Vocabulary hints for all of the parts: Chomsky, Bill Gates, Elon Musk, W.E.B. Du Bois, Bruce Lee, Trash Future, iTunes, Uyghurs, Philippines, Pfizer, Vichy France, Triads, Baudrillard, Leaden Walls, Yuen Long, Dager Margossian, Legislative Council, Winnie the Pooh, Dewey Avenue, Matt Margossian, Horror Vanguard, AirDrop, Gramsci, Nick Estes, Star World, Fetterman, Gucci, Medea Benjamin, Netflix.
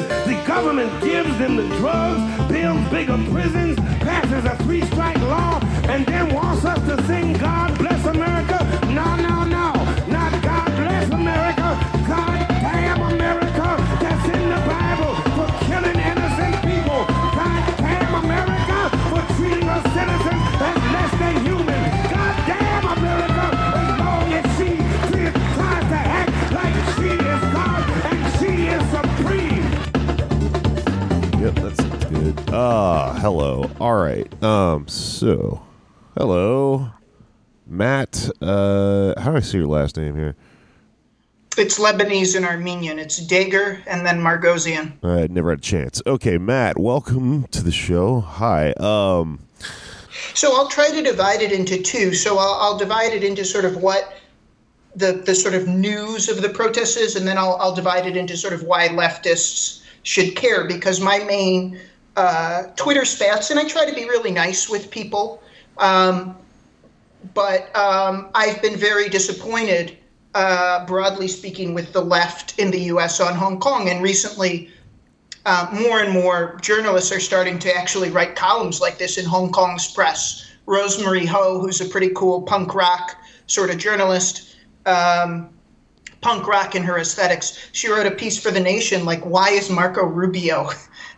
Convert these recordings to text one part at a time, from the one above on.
business. The government gives them the drugs, builds bigger prisons, passes a three-strike law, and then wants us to sing God Bless America. No, no, no, not God Bless America. God damn America, that's in the Bible, for killing innocent people. God damn America, for treating us citizens as less than human. God damn America, as long as she tries to act like she is God and she is supreme. Yep, that sounds good. Hello. All right. So, hello, Matt. How do I see your last name here? It's Lebanese and Armenian. It's Dager and then Margossian. I never had a chance. Okay, Matt, welcome to the show. Hi. So I'll try to divide it into two. So I'll divide it into sort of what the sort of news of the protests is, and then I'll divide it into sort of why leftists should care, because my main Twitter spats, and I try to be really nice with people, but I've been very disappointed, broadly speaking, with the left in the U.S. on Hong Kong. And recently, more and more journalists are starting to actually write columns like this in Hong Kong's press. Rosemary Ho, who's a pretty cool punk rock sort of journalist, punk rock in her aesthetics, she wrote a piece for The Nation like, why is Marco Rubio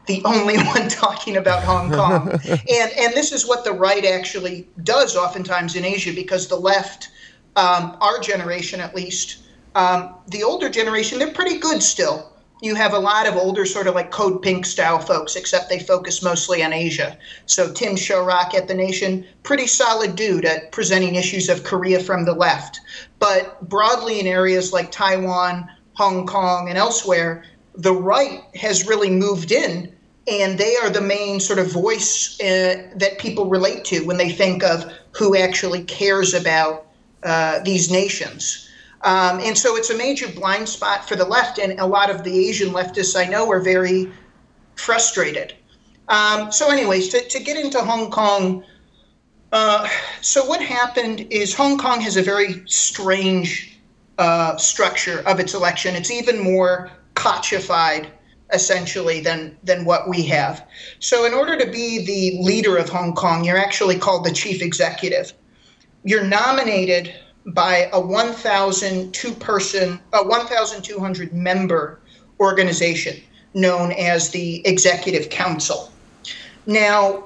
the only one talking about Hong Kong? and this is what the right actually does oftentimes in Asia, because the left, our generation at least, the older generation, they're pretty good still. You have a lot of older sort of like Code Pink style folks, except they focus mostly on Asia. So Tim Shorock at The Nation, pretty solid dude at presenting issues of Korea from the left. But broadly in areas like Taiwan, Hong Kong, and elsewhere, the right has really moved in, and they are the main sort of voice that people relate to when they think of who actually cares about these nations. And so it's a major blind spot for the left, and a lot of the Asian leftists I know are very frustrated. So anyways, to get into Hong Kong, so what happened is Hong Kong has a very strange structure of its election. It's even more cochified, essentially, than what we have. So in order to be the leader of Hong Kong, you're actually called the chief executive. You're nominated by a 1,200 member organization known as the Executive Council. Now,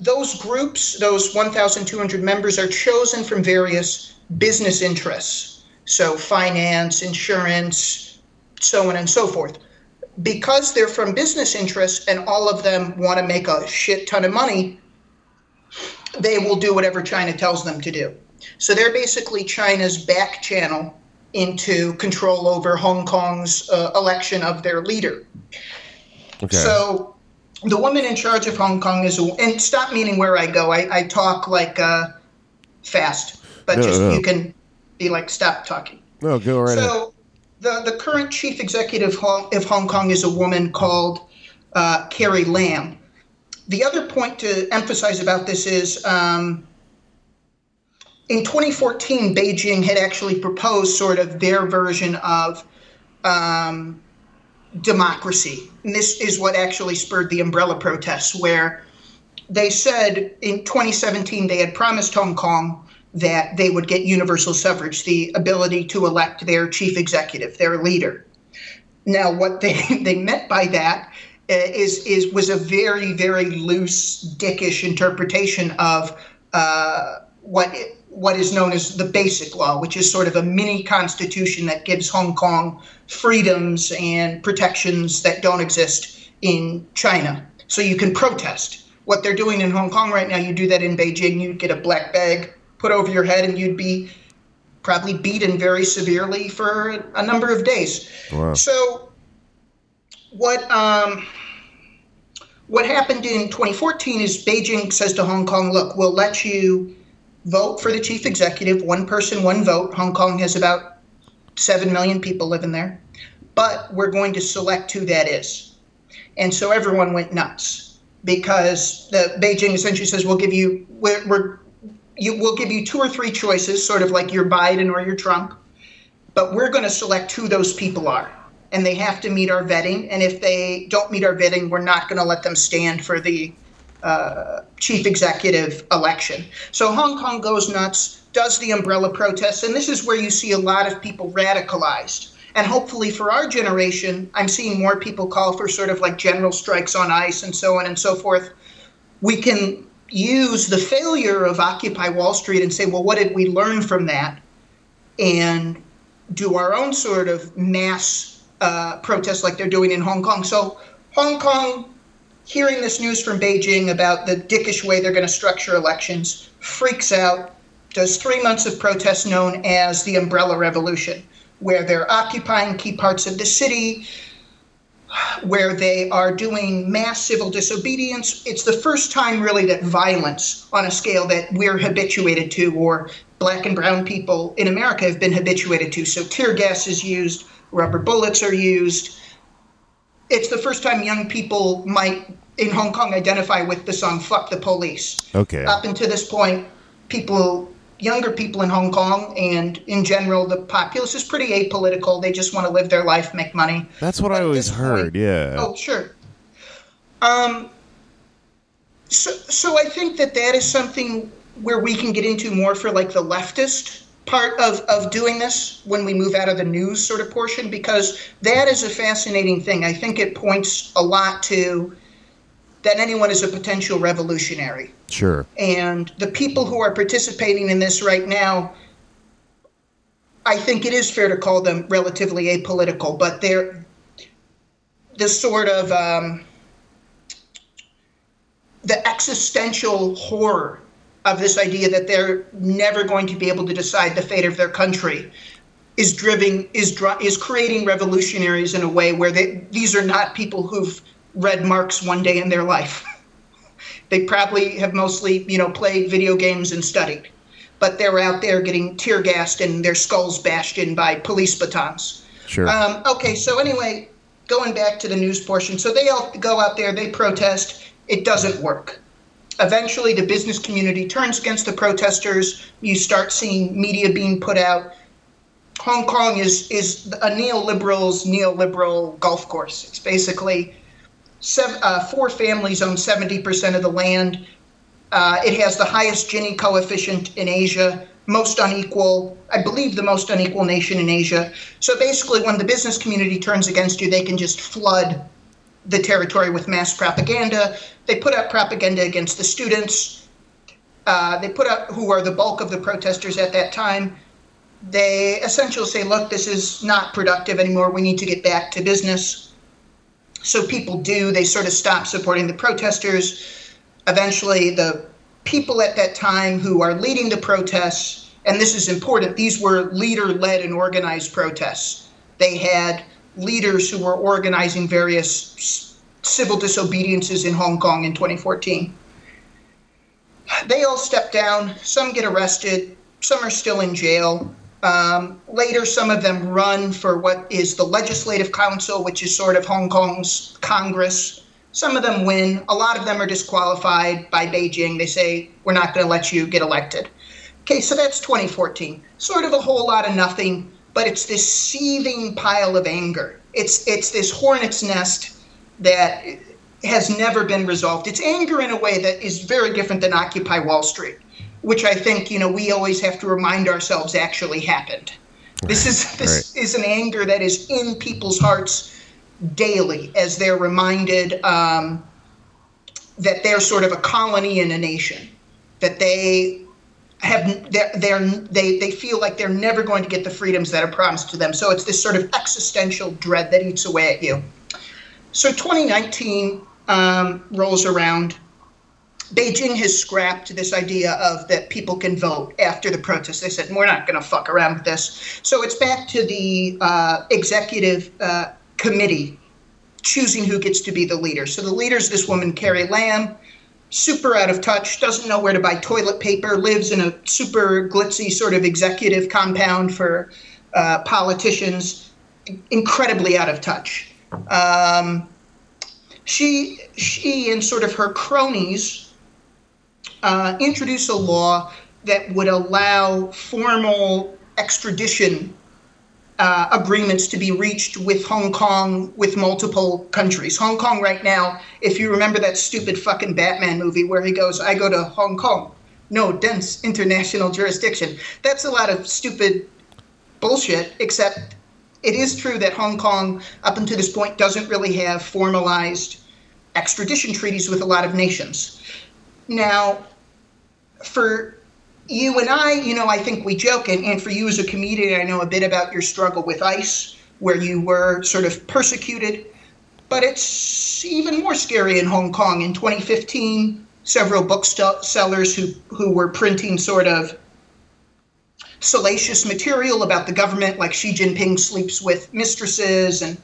those groups, those 1,200 members, are chosen from various business interests, so finance, insurance, so on and so forth. Because they're from business interests and all of them want to make a shit ton of money, they will do whatever China tells them to do. So they're basically China's back channel into control over Hong Kong's election of their leader. Okay. So the woman in charge of Hong Kong is – and stop meaning where I go. I talk like fast, but you can be like, stop talking. No, go right ahead. So the current chief executive of Hong Kong is a woman called Carrie Lam. The other point to emphasize about this is in 2014, Beijing had actually proposed sort of their version of democracy. And this is what actually spurred the Umbrella protests, where they said in 2017 they had promised Hong Kong that they would get universal suffrage, the ability to elect their chief executive, their leader. Now, what they meant by that was a very, very loose, dickish interpretation of what is known as the Basic Law, which is sort of a mini constitution that gives Hong Kong freedoms and protections that don't exist in China. So you can protest. What they're doing in Hong Kong right now, you do that in Beijing, you'd get a black bag put over your head and you'd be probably beaten very severely for a number of days. Wow. So what happened in 2014 is Beijing says to Hong Kong, look, we'll let you vote for the chief executive, one person, one vote. Hong Kong has about 7 million people living there. But we're going to select who that is. And so everyone went nuts because Beijing essentially says, we'll give you 2 or 3 choices, sort of like your Biden or your Trump, but we're going to select who those people are. and they have to meet our vetting. And if they don't meet our vetting, we're not going to let them stand for the chief executive election. So Hong Kong goes nuts, does the umbrella protests, and this is where you see a lot of people radicalized. And hopefully for our generation, I'm seeing more people call for sort of like general strikes on ICE and so on and so forth. We can use the failure of Occupy Wall Street and say, well, what did we learn from that? And do our own sort of mass protests like they're doing in Hong Kong. So Hong Kong, hearing this news from Beijing about the dickish way they're going to structure elections, freaks out, does 3 months of protests known as the Umbrella Revolution, where they're occupying key parts of the city, where they are doing mass civil disobedience. It's the first time really that violence on a scale that we're habituated to, or black and brown people in America have been habituated to. So tear gas is used, rubber bullets are used. It's the first time young people might, in Hong Kong, identify with the song, Fuck the Police. Okay. Up until this point, people, younger people in Hong Kong and in general, the populace is pretty apolitical. They just want to live their life, make money. That's what I always heard. Yeah. Oh, sure. So I think that is something where we can get into more for like the leftist part of doing this when we move out of the news sort of portion, because that is a fascinating thing. I think it points a lot to that anyone is a potential revolutionary. Sure. And the people who are participating in this right now, I think it is fair to call them relatively apolitical, but they're the sort of the existential horror of this idea that they're never going to be able to decide the fate of their country is creating revolutionaries in a way where these are not people who've read Marx one day in their life. They probably have mostly, played video games and studied, but they're out there getting tear gassed and their skulls bashed in by police batons. Sure. Okay. So anyway, going back to the news portion. So they all go out there, they protest. It doesn't work. Eventually the business community turns against the protesters. You start seeing media being put out. Hong Kong is a neoliberal golf course. It's basically four families own 70% of the land. It has the highest Gini coefficient in Asia, I believe the most unequal nation in Asia. So basically when the business community turns against you, they can just flood the territory with mass propaganda. They put out propaganda against the students. They put out who are the bulk of the protesters at that time. They essentially say, look, this is not productive anymore. We need to get back to business. So people do. They sort of stop supporting the protesters. Eventually, the people at that time who are leading the protests, and this is important, these were leader-led and organized protests. They had leaders who were organizing various civil disobediences in Hong Kong in 2014. They all step down. Some get arrested. Some are still in jail. Later, some of them run for what is the Legislative Council, which is sort of Hong Kong's Congress. Some of them win. A lot of them are disqualified by Beijing. They say, we're not going to let you get elected. Okay, so that's 2014. Sort of a whole lot of nothing, but it's this seething pile of anger. It's this hornet's nest that has never been resolved. It's anger in a way that is very different than Occupy Wall Street, which I think, we always have to remind ourselves actually happened. This is an anger that is in people's hearts daily as they're reminded that they're sort of a colony in a nation, that they feel like they're never going to get the freedoms that are promised to them. So it's this sort of existential dread that eats away at you. So 2019 rolls around. Beijing has scrapped this idea of that people can vote after the protest. They said, we're not going to fuck around with this. So it's back to the executive committee choosing who gets to be the leader. So the leader's this woman, Carrie Lam, super out of touch, doesn't know where to buy toilet paper, lives in a super glitzy sort of executive compound for politicians, incredibly out of touch. She and sort of her cronies introduce a law that would allow formal extradition agreements to be reached with Hong Kong, with multiple countries. Hong Kong right now, if you remember that stupid fucking Batman movie where he goes, I go to Hong Kong, no dense international jurisdiction. That's a lot of stupid bullshit, except it is true that Hong Kong, up until this point, doesn't really have formalized extradition treaties with a lot of nations. Now, for you and I, you know, I think we joke, and for you as a comedian, I know a bit about your struggle with ICE, where you were sort of persecuted, but it's even more scary in Hong Kong. In 2015, several booksellers who were printing sort of salacious material about the government, like Xi Jinping sleeps with mistresses and,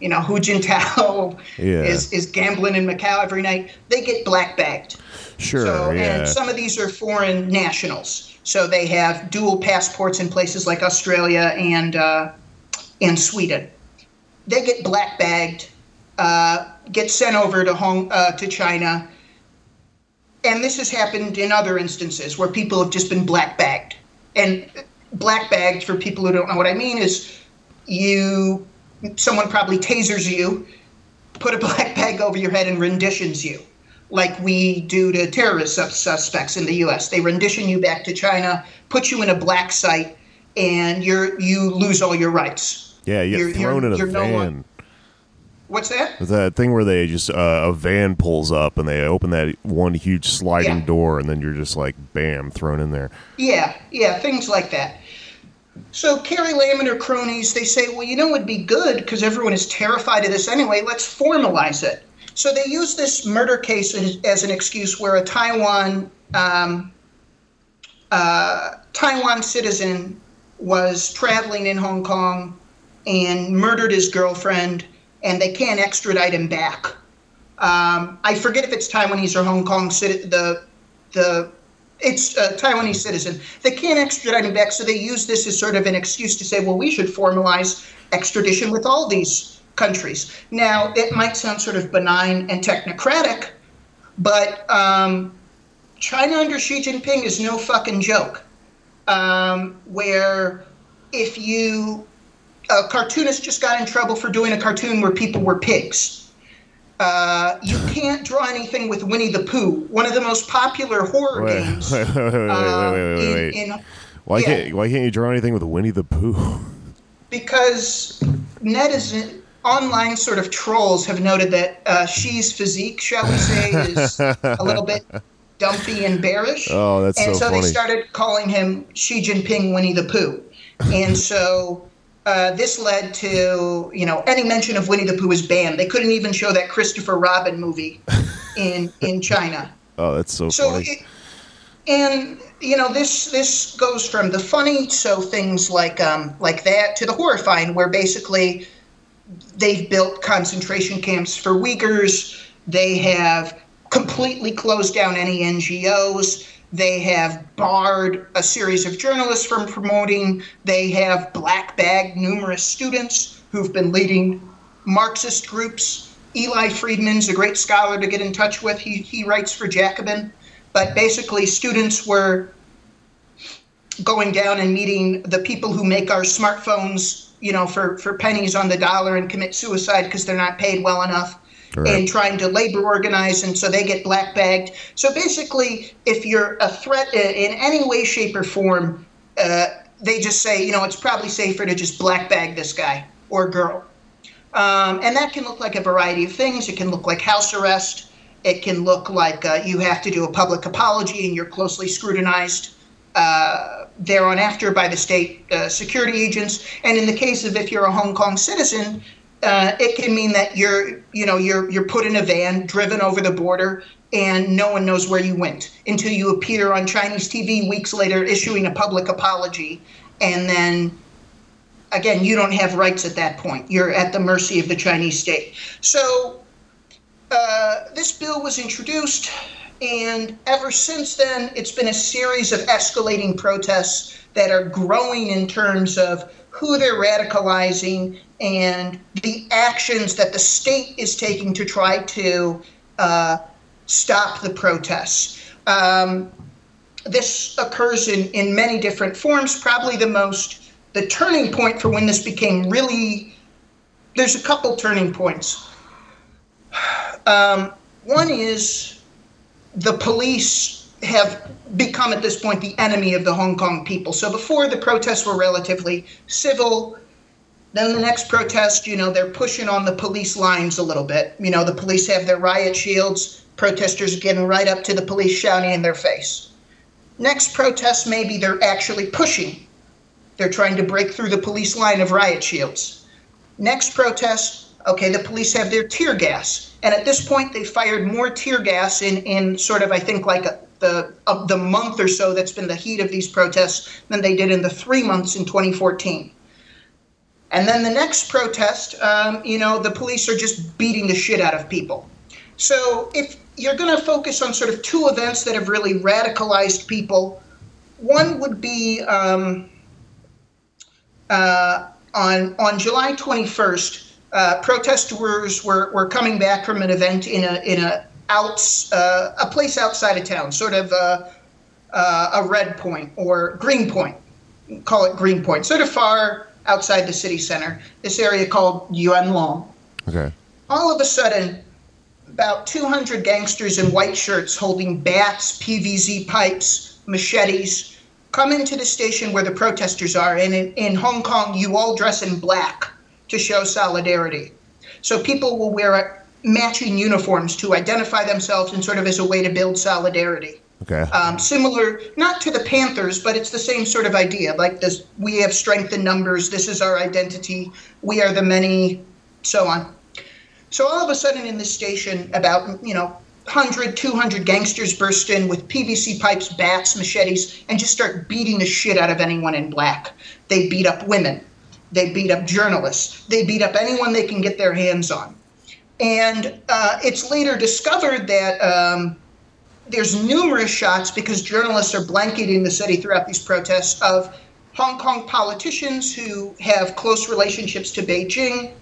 you know, Hu Jintao is gambling in Macau every night, they get black-bagged. Sure, And some of these are foreign nationals. So they have dual passports in places like Australia and Sweden. They get black-bagged, get sent over to China. And this has happened in other instances where people have just been black-bagged. And black-bagged, for people who don't know what I mean, is someone probably tasers you, put a black bag over your head, and renditions you, like we do to terrorist suspects in the U.S. They rendition you back to China, put you in a black site, and you lose all your rights. Yeah, you're thrown in a van. What's that? It's that thing where they just a van pulls up and they open that one huge sliding door, and then you're just like, bam, thrown in there. Yeah, things like that. So Carrie Lam and her cronies, they say, well, you know, it'd be good because everyone is terrified of this anyway. Let's formalize it. So they use this murder case as an excuse where a Taiwan citizen was traveling in Hong Kong and murdered his girlfriend, and they can't extradite him back. I forget if it's Taiwanese or Hong Kong citizen. It's a Taiwanese citizen. They can't extradite him back, so they use this as sort of an excuse to say, well, we should formalize extradition with all these countries. Now, it might sound sort of benign and technocratic, but China under Xi Jinping is no fucking joke, where if a cartoonist just got in trouble for doing a cartoon where people were pigs. You can't draw anything with Winnie the Pooh, one of the most popular horror games. Wait. Why can't you draw anything with Winnie the Pooh? Because netizens, online sort of trolls, have noted that Xi's physique, shall we say, is a little bit dumpy and bearish. Oh, that's so funny. And so they started calling him Xi Jinping Winnie the Pooh. And so... this led to, you know, any mention of Winnie the Pooh is banned. They couldn't even show that Christopher Robin movie in China. Oh, that's so funny. And, you know, this goes from the funny, so things like that, to the horrifying, where basically they've built concentration camps for Uyghurs. They have completely closed down any NGOs. They have barred a series of journalists from promoting. They have black-bagged numerous students who've been leading Marxist groups. Eli Friedman's a great scholar to get in touch with. He writes for Jacobin. But basically, students were going down and meeting the people who make our smartphones, you know, for pennies on the dollar and commit suicide because they're not paid well enough. Right. And trying to labor organize, and so they get black-bagged. So basically, if you're a threat in any way, shape, or form, they just say, you know, it's probably safer to just black-bag this guy or girl. And that can look like a variety of things. It can look like house arrest. It can look like you have to do a public apology and you're closely scrutinized thereon after by the state security agents. And in the case of if you're a Hong Kong citizen, it can mean that you're put in a van, driven over the border, and no one knows where you went until you appear on Chinese TV weeks later issuing a public apology. And then, again, you don't have rights at that point. You're at the mercy of the Chinese state. So this bill was introduced, and ever since then, it's been a series of escalating protests that are growing in terms of who they're radicalizing and the actions that the state is taking to try to stop the protests. This occurs in many different forms. Probably the most the turning point for when this became really, there's a couple turning points. One is the police have become at this point the enemy of the Hong Kong people. So before, the protests were relatively civil. Then the next protest, you know, they're pushing on the police lines a little bit. You know, the police have their riot shields. Protesters are getting right up to the police, shouting in their face. Next protest, maybe they're actually pushing. They're trying to break through the police line of riot shields. Next protest, okay, the police have their tear gas. And at this point, they fired more tear gas in sort of, I think, like the month or so that's been the heat of these protests than they did in the 3 months in 2014. And then the next protest, you know, the police are just beating the shit out of people. So if you're going to focus on sort of two events that have really radicalized people, one would be on July 21st, protesters were coming back from an event in a place outside of town, sort of a Red Point or Green Point, call it Green Point, sort of far outside the city center, this area called Yuen Long. Okay. All of a sudden, about 200 gangsters in white shirts holding bats, PVC pipes, machetes, come into the station where the protesters are. And in Hong Kong, you all dress in black to show solidarity. So people will wear matching uniforms to identify themselves and sort of as a way to build solidarity. Okay. Similar, not to the Panthers, but it's the same sort of idea. Like this, we have strength in numbers. This is our identity. We are the many, so on. So all of a sudden in this station, about, you know, 100, 200 gangsters burst in with PVC pipes, bats, machetes, and just start beating the shit out of anyone in black. They beat up women. They beat up journalists. They beat up anyone they can get their hands on. And it's later discovered that there's numerous shots, because journalists are blanketing the city throughout these protests, of Hong Kong politicians who have close relationships to Beijing,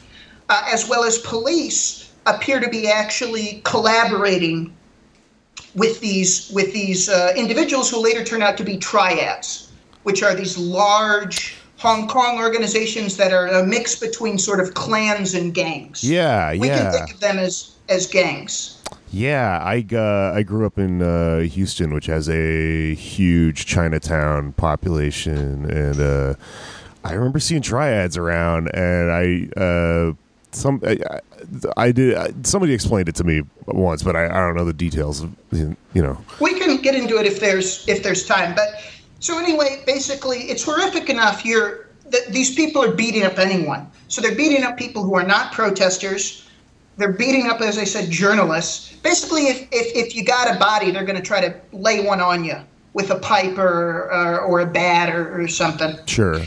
as well as police appear to be actually collaborating with these individuals who later turn out to be triads, which are these large Hong Kong organizations that are a mix between sort of clans and gangs. Yeah, we can think of them as gangs. Yeah, I grew up in Houston, which has a huge Chinatown population, and I remember seeing triads around. And somebody explained it to me once, but I don't know the details. You know, we can get into it if there's time. But so anyway, basically, it's horrific enough here that these people are beating up anyone. So they're beating up people who are not protesters. They're beating up, as I said, journalists. Basically, if you got a body, they're going to try to lay one on you with a pipe or a bat or something. Sure.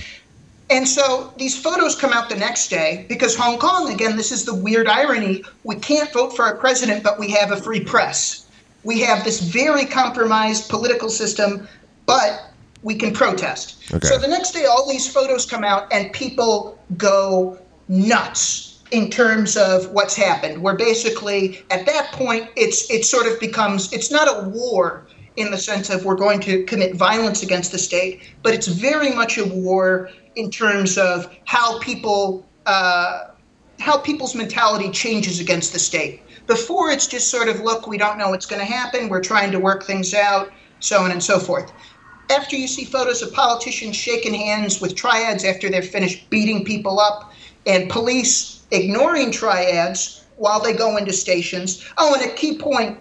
And so these photos come out the next day because Hong Kong, again, this is the weird irony. We can't vote for our president, but we have a free press. We have this very compromised political system, but we can protest. Okay. So the next day, all these photos come out and people go nuts in terms of what's happened, where basically at that point it sort of becomes, it's not a war in the sense of we're going to commit violence against the state, but it's very much a war in terms of how people, how people's mentality changes against the state. Before, it's just sort of, look, we don't know what's going to happen, we're trying to work things out, so on and so forth. After you see photos of politicians shaking hands with triads after they're finished beating people up, and police ignoring triads while they go into stations. Oh, and a key point,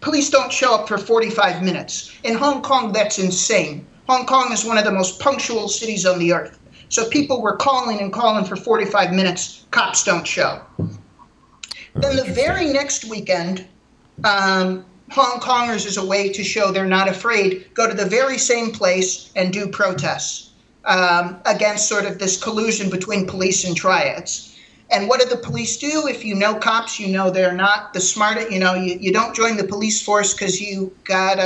police don't show up for 45 minutes. In Hong Kong, that's insane. Hong Kong is one of the most punctual cities on the earth. So people were calling and calling for 45 minutes. Cops don't show. Then the very next weekend, Hong Kongers, as a way to show they're not afraid, go to the very same place and do protests against sort of this collusion between police and triads. And what do the police do? If you know cops, you know they're not the smartest. You know, you don't join the police force because you got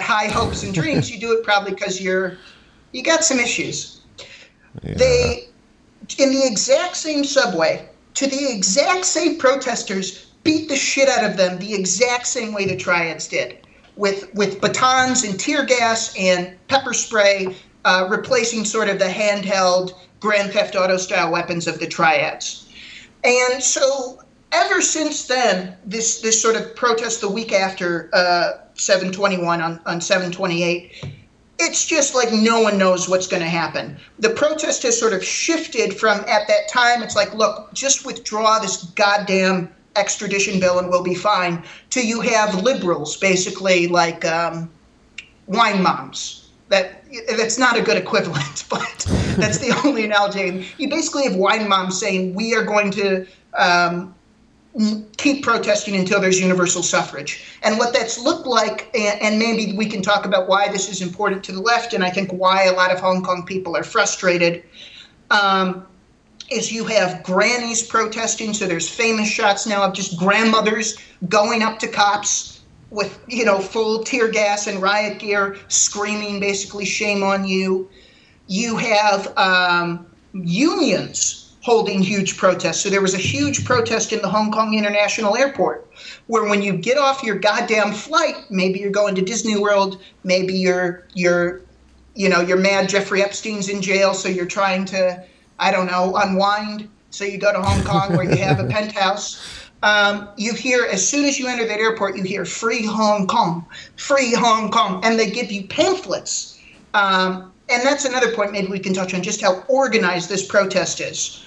high hopes and dreams. You do it probably because you got some issues. Yeah. They, in the exact same subway, to the exact same protesters, beat the shit out of them the exact same way the triads did, with batons and tear gas and pepper spray replacing sort of the handheld Grand Theft Auto style weapons of the triads. And so ever since then, this sort of protest the week after 7/21 on 7/28, it's just like no one knows what's going to happen. The protest has sort of shifted from at that time, it's like, look, just withdraw this goddamn extradition bill and we'll be fine, to you have liberals basically like wine moms. That's not a good equivalent, but that's the only analogy. You basically have wine moms saying we are going to keep protesting until there's universal suffrage. And what that's looked like, and maybe we can talk about why this is important to the left, and I think why a lot of Hong Kong people are frustrated, is you have grannies protesting. So there's famous shots now of just grandmothers going up to cops with, you know, full tear gas and riot gear, screaming basically shame on you. You have unions holding huge protests. So there was a huge protest in the Hong Kong International Airport, where when you get off your goddamn flight, maybe you're going to Disney World, maybe you're mad Jeffrey Epstein's in jail, so you're trying to, I don't know, unwind. So you go to Hong Kong where you have a penthouse. You hear, as soon as you enter that airport, you hear free Hong Kong, and they give you pamphlets. And that's another point maybe we can touch on, just how organized this protest is.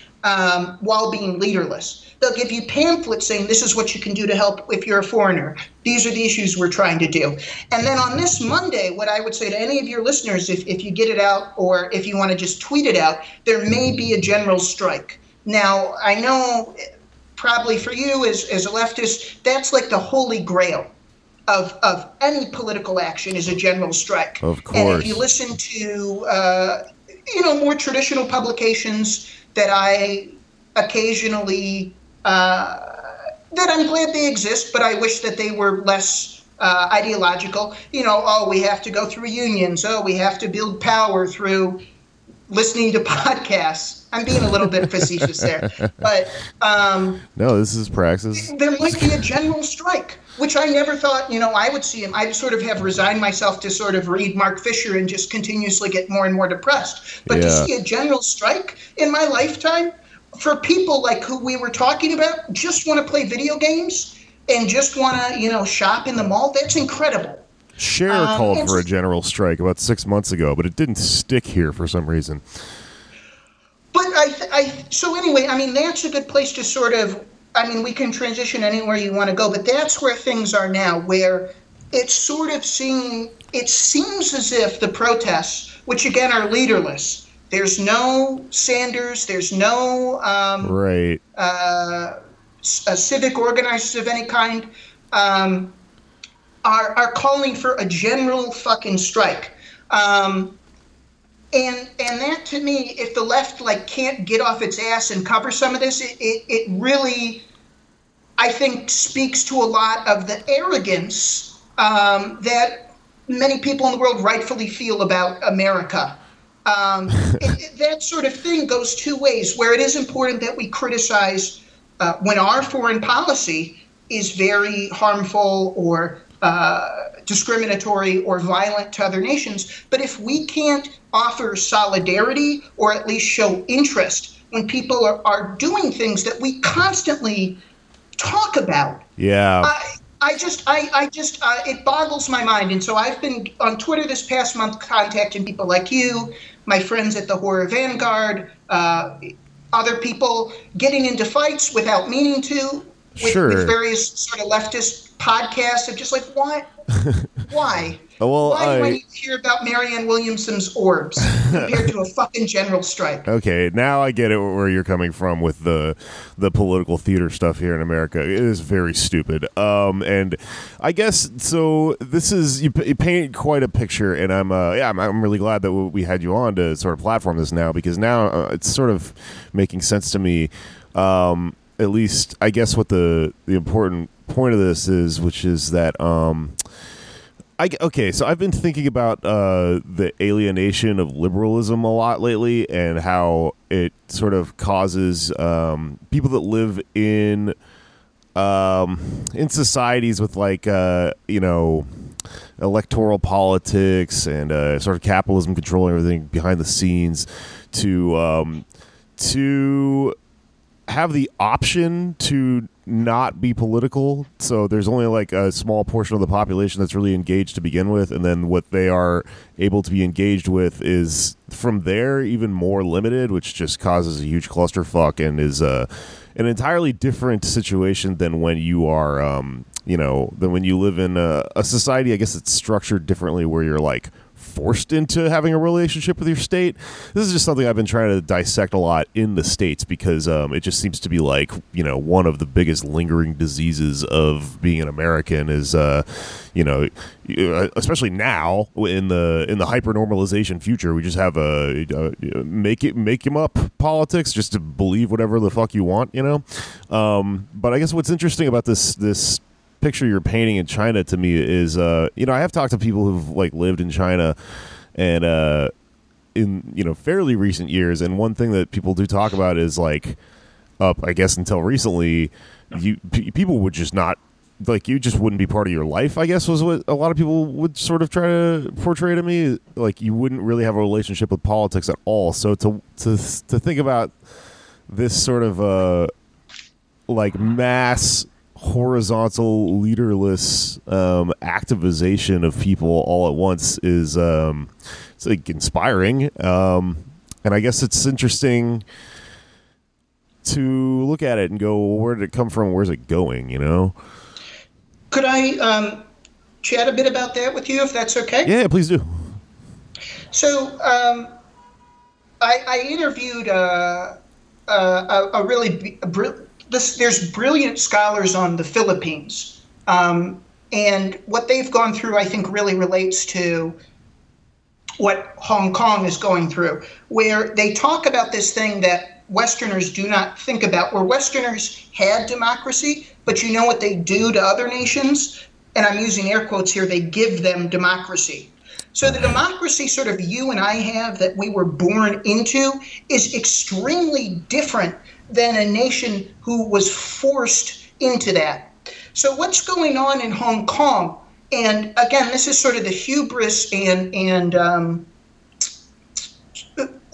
While being leaderless, they'll give you pamphlets saying this is what you can do to help if you're a foreigner. These are the issues we're trying to do. And then on this Monday, what I would say to any of your listeners, if you get it out or if you want to just tweet it out, there may be a general strike. Now, I know probably for you as a leftist, that's like the holy grail of any political action is a general strike. Of course. And if you listen to more traditional publications that I occasionally, that I'm glad they exist, but I wish that they were less ideological. You know, oh, we have to go through unions. Oh, we have to build power through listening to podcasts. I'm being a little bit facetious there. But no, this is praxis. There might be a general strike, which I never thought, I would see him. I sort of have resigned myself to sort of read Mark Fisher and just continuously get more and more depressed. But to see a general strike in my lifetime for people like who we were talking about, just want to play video games and just want to, shop in the mall, that's incredible. Cher called for a general strike about 6 months ago, but it didn't stick here for some reason. But so anyway, that's a good place to sort of, we can transition anywhere you want to go, but that's where things are now, where it's sort of it seems as if the protests, which again are leaderless, there's no Sanders, there's no civic organizers of any kind, are calling for a general fucking strike. And that, to me, if the left can't get off its ass and cover some of this, it really, I think, speaks to a lot of the arrogance that many people in the world rightfully feel about America. That sort of thing goes two ways, where it is important that we criticize when our foreign policy is very harmful or discriminatory or violent to other nations. But if we can't offer solidarity or at least show interest when people are doing things that we constantly talk about, I just it boggles my mind. And so I've been on Twitter this past month contacting people like you, my friends at the Horror Vanguard, other people getting into fights without meaning to with various sort of leftist podcasts. I'm just like, what? Why? Well, why do I need to hear about Marianne Williamson's orbs compared to a fucking general strike? Okay, now I get it where you're coming from with the political theater stuff here in America. It is very stupid. And I guess, so this is, you painted quite a picture, and I'm really glad that we had you on to sort of platform this now, because now it's sort of making sense to me, at least I guess what the important point of this is, which is that so I've been thinking about the alienation of liberalism a lot lately, and how it sort of causes people that live in societies with electoral politics and sort of capitalism controlling everything behind the scenes to have the option to not be political. So there's only like a small portion of the population that's really engaged to begin with, and then what they are able to be engaged with is from there even more limited, which just causes a huge clusterfuck and is an entirely different situation than when you are than when you live in a society, I guess, it's structured differently, where you're like forced into having a relationship with your state. This is just something I've been trying to dissect a lot in the States, because it just seems to be like, one of the biggest lingering diseases of being an American is, especially now in the hyper-normalization future, we just have a make him up politics, just to believe whatever the fuck you want, But I guess what's interesting about this picture you're painting in China to me is I have talked to people who've like lived in China and in fairly recent years, and one thing that people do talk about is like up I guess until recently people would just not like, you just wouldn't be part of your life, I guess, was what a lot of people would sort of try to portray to me, like you wouldn't really have a relationship with politics at all. So to think about this sort of like mass horizontal leaderless activization of people all at once is it's like inspiring, and I guess it's interesting to look at it and go, well, where did it come from, where's it going? Could I chat a bit about that with you, if that's okay? Yeah, please do. So I interviewed there's brilliant scholars on the Philippines, and what they've gone through, I think, really relates to what Hong Kong is going through, where they talk about this thing that Westerners do not think about, where Westerners had democracy, but you know what they do to other nations? And I'm using air quotes here, they give them democracy. So the democracy sort of you and I have that we were born into is extremely different than a nation who was forced into that. So what's going on in Hong Kong? And again, this is sort of the hubris and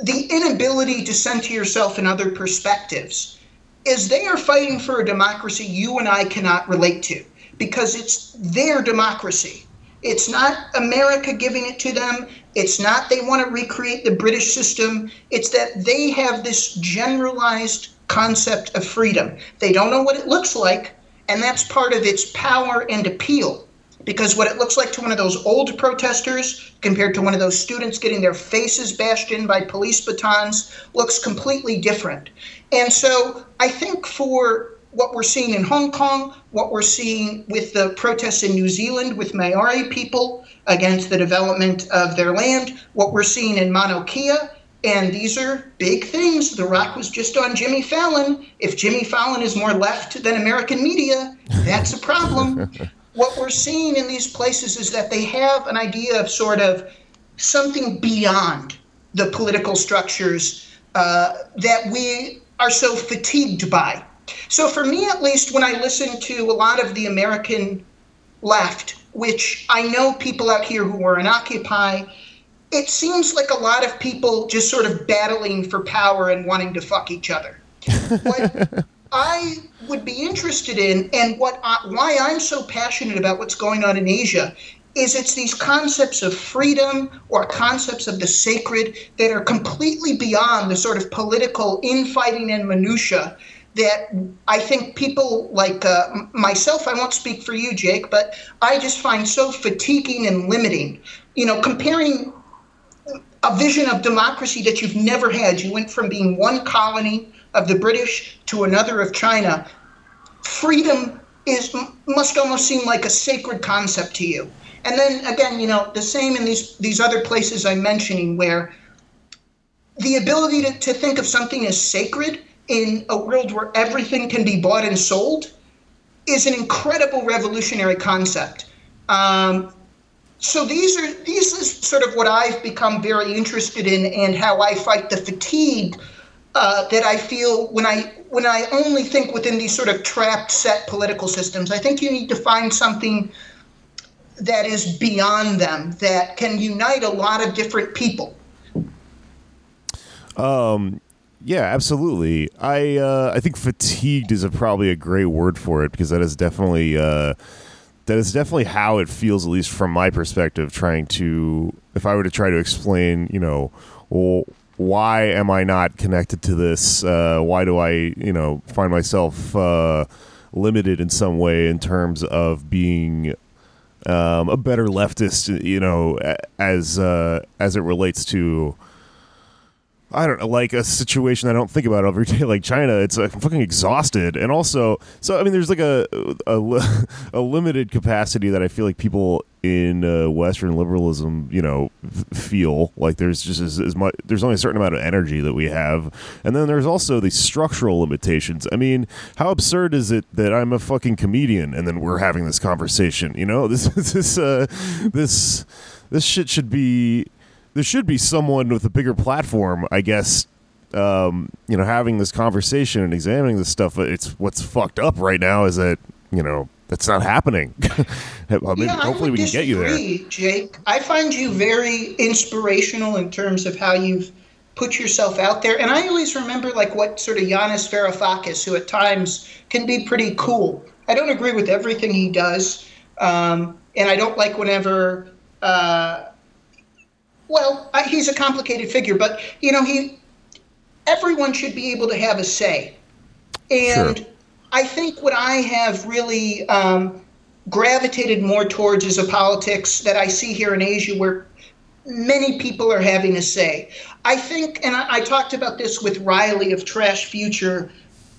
the inability to center yourself in other perspectives, is they are fighting for a democracy you and I cannot relate to, because it's their democracy. It's not America giving it to them. It's not they want to recreate the British system. It's that they have this generalized concept of freedom. They don't know what it looks like, and that's part of its power and appeal, because what it looks like to one of those old protesters compared to one of those students getting their faces bashed in by police batons looks completely different. And so I think for what we're seeing in Hong Kong, what we're seeing with the protests in New Zealand with Maori people against the development of their land, what we're seeing in Mauna Kea, and these are big things. The Rock was just on Jimmy Fallon. If Jimmy Fallon is more left than American media, that's a problem. What we're seeing in these places is that they have an idea of sort of something beyond the political structures that we are so fatigued by. So for me, at least, when I listen to a lot of the American left, which I know people out here who were in Occupy, it seems like a lot of people just sort of battling for power and wanting to fuck each other. What I would be interested in, and why I'm so passionate about what's going on in Asia, is it's these concepts of freedom or concepts of the sacred that are completely beyond the sort of political infighting and minutia that I think people like myself, I won't speak for you, Jake, but I just find so fatiguing and limiting. Comparing a vision of democracy that you've never had, you went from being one colony of the British to another of China, freedom must almost seem like a sacred concept to you. And then again, the same in these other places I'm mentioning, where the ability to think of something as sacred in a world where everything can be bought and sold is an incredible revolutionary concept. So these is sort of what I've become very interested in, and how I fight the fatigue that I feel when I only think within these sort of trapped set political systems. I think you need to find something that is beyond them, that can unite a lot of different people. Yeah, absolutely. I think fatigued is probably a great word for it, because that is definitely how it feels, at least from my perspective, if I were to try to explain, why am I not connected to this? Why do I, find myself limited in some way in terms of being a better leftist, as it relates to, I don't know, like a situation I don't think about every day, like China. It's like I'm fucking exhausted. And also, so, I mean, there's like a limited capacity that I feel like people in Western liberalism, feel like there's just as much, there's only a certain amount of energy that we have. And then there's also the structural limitations. I mean, how absurd is it that I'm a fucking comedian and then we're having this conversation? This shit should be, there should be someone with a bigger platform, I guess, having this conversation and examining this stuff. It's what's fucked up right now is that, that's not happening. Hopefully we can get you there. Jake, I find you very inspirational in terms of how you've put yourself out there. And I always remember what sort of Yanis Varoufakis, who at times can be pretty cool. I don't agree with everything he does. And I don't like whenever, he's a complicated figure, but everyone should be able to have a say. And sure. I think what I have really gravitated more towards is a politics that I see here in Asia where many people are having a say. I think, and I talked about this with Riley of Trash Future,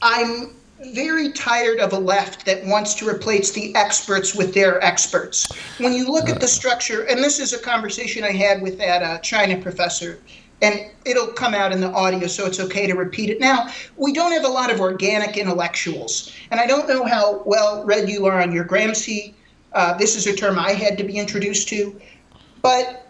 I'm very tired of a left that wants to replace the experts with their experts. When you look at the structure, and this is a conversation I had with that China professor, and it'll come out in the audio, so it's okay to repeat it now. We don't have a lot of organic intellectuals, and I don't know how well read you are on your Gramsci. This is a term I had to be introduced to. But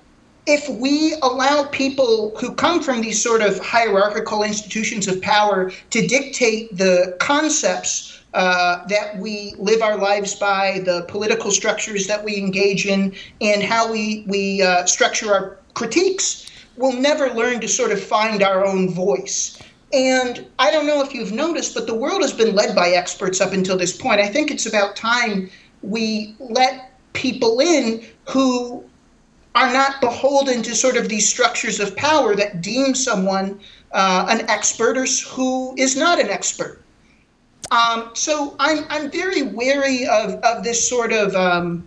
if we allow people who come from these sort of hierarchical institutions of power to dictate the concepts that we live our lives by, the political structures that we engage in, and how we structure our critiques, we'll never learn to sort of find our own voice. And I don't know if you've noticed, but the world has been led by experts up until this point. I think it's about time we let people in who are not beholden to sort of these structures of power that deem someone an expert or who is not an expert. So I'm very wary of this sort of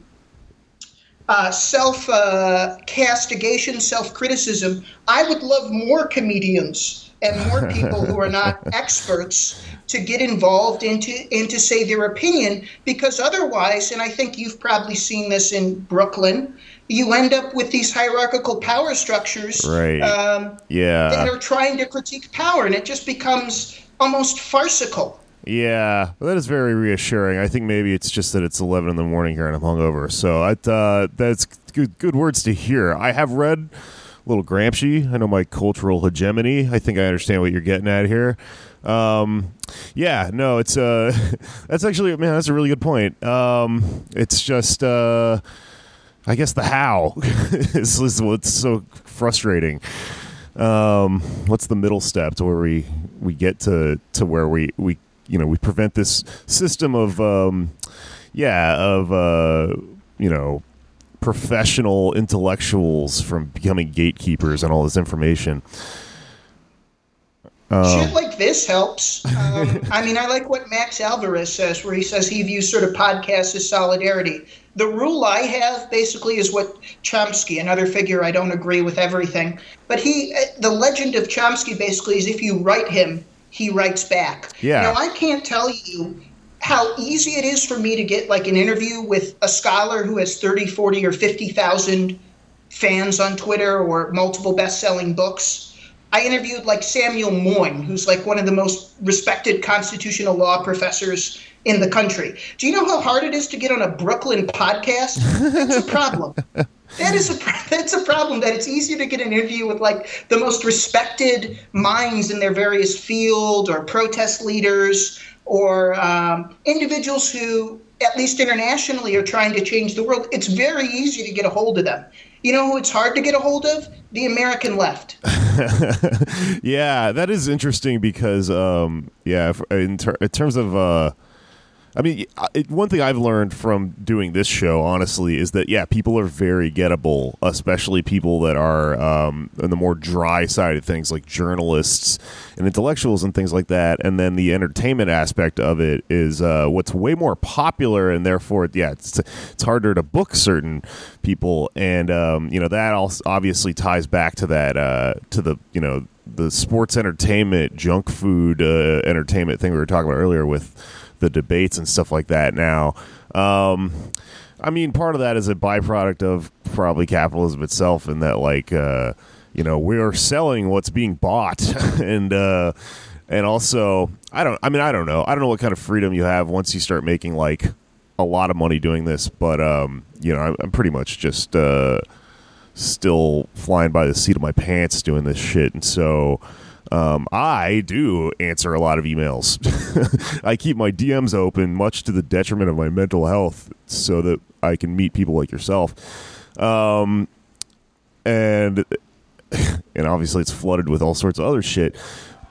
self-castigation, self-criticism. I would love more comedians and more people who are not experts to get involved and to say their opinion, because otherwise, and I think you've probably seen this in Brooklyn, you end up with these hierarchical power structures that are trying to critique power, and it just becomes almost farcical. Yeah, well, that is very reassuring. I think maybe it's just that it's 11 in the morning here and I'm hungover, so that's good words to hear. I have read a little Gramsci. I know my cultural hegemony. I think I understand what you're getting at here. It's that's actually, man, that's a really good point. It's just... I guess the how is what's so frustrating. What's the middle step to where we get to where we prevent this system of professional intellectuals from becoming gatekeepers on all this information. Shit like this helps. I like what Max Alvarez says, where he says he views sort of podcasts as solidarity. The rule I have basically is what Chomsky, another figure I don't agree with everything, but the legend of Chomsky basically is if you write him, he writes back. Yeah. Now, I can't tell you how easy it is for me to get an interview with a scholar who has 30, 40, or 50,000 fans on Twitter or multiple best-selling books. I interviewed Samuel Moyn, who's one of the most respected constitutional law professors in the country. Do you know how hard it is to get on a Brooklyn podcast? That's a problem. That's a problem, that it's easier to get an interview with the most respected minds in their various field or protest leaders or individuals who at least internationally, are trying to change the world, it's very easy to get a hold of them. You know who it's hard to get a hold of? The American left. Yeah, that is interesting because, in terms of... one thing I've learned from doing this show, honestly, is that, yeah, people are very gettable, especially people that are on the more dry side of things, like journalists and intellectuals and things like that. And then the entertainment aspect of it is what's way more popular, and therefore, yeah, it's harder to book certain people. And, that also obviously ties back to that, to the, the sports entertainment, junk food entertainment thing we were talking about earlier with the debates and stuff like that now. Part of that is a byproduct of probably capitalism itself, in that, like, we're selling what's being bought. And also, I don't know. I don't know what kind of freedom you have once you start making, like, a lot of money doing this. But, I'm pretty much just still flying by the seat of my pants doing this shit. And so... I do answer a lot of emails. I keep my DMs open, much to the detriment of my mental health, so that I can meet people like yourself. And obviously it's flooded with all sorts of other shit.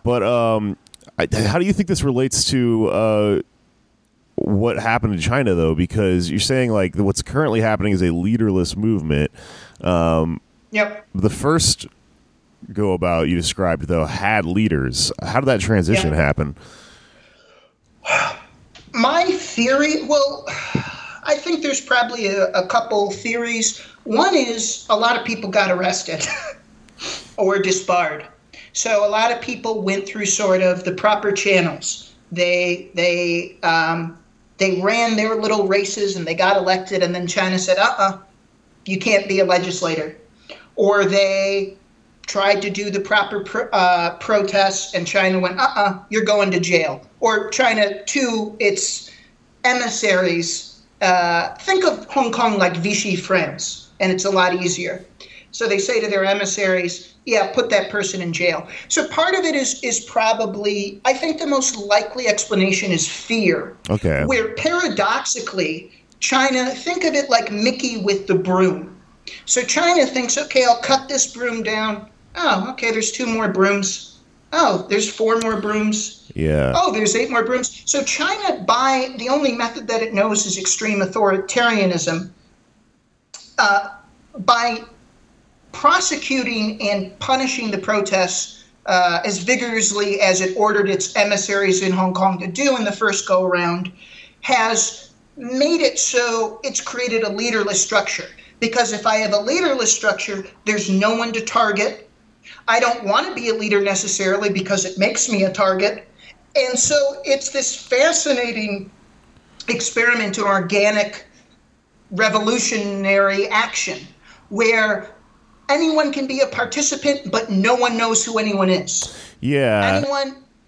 But how do you think this relates to what happened in China, though? Because you're saying, like, what's currently happening is a leaderless movement. Yep. The first... go about you described, though, had leaders. How did that transition happen? My theory, I think there's probably a couple theories. One is a lot of people got arrested or disbarred. So a lot of people went through sort of the proper channels. They ran their little races and they got elected, and then China said, you can't be a legislator. Or they tried to do the proper protests, and China went, you're going to jail. Or China, to its emissaries, think of Hong Kong like Vichy France, and it's a lot easier. So they say to their emissaries, put that person in jail. So part of it is probably, I think the most likely explanation is fear. Okay. Where paradoxically, China, think of it like Mickey with the broom. So China thinks, okay, I'll cut this broom down. Oh, okay, there's 2 more brooms. Oh, there's 4 more brooms. Yeah. Oh, there's 8 more brooms. So China, by the only method that it knows is extreme authoritarianism, by prosecuting and punishing the protests as vigorously as it ordered its emissaries in Hong Kong to do in the first go-around, has made it so it's created a leaderless structure. Because if I have a leaderless structure, there's no one to target. I don't want to be a leader necessarily because it makes me a target. And so it's this fascinating experiment in organic revolutionary action where anyone can be a participant, but no one knows who anyone is. Yeah.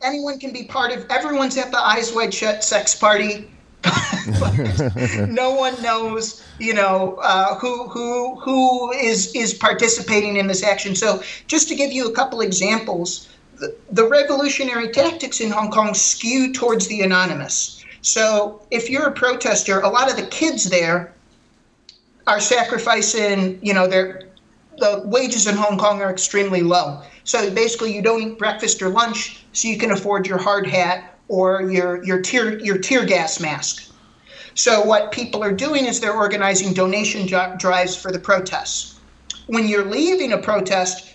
Anyone can be part of, everyone's at the Eyes Wide Shut sex party. No one knows, who is participating in this action. So just to give you a couple examples, the revolutionary tactics in Hong Kong skew towards the anonymous. So if you're a protester, a lot of the kids there are sacrificing, the wages in Hong Kong are extremely low. So basically you don't eat breakfast or lunch, so you can afford your hard hat or your tear gas mask. So what people are doing is they're organizing donation drives for the protests. When you're leaving a protest,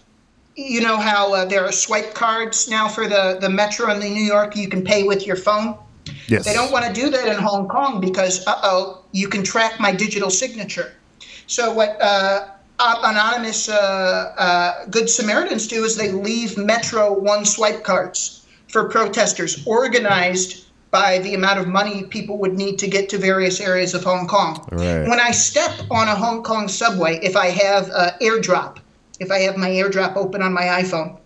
you know how there are swipe cards now for the Metro in New York, you can pay with your phone? Yes. They don't want to do that in Hong Kong because, you can track my digital signature. So what anonymous Good Samaritans do is they leave Metro one swipe cards for protesters, organized by the amount of money people would need to get to various areas of Hong Kong. Right. When I step on a Hong Kong subway, if I have AirDrop, if I have my AirDrop open on my iPhone,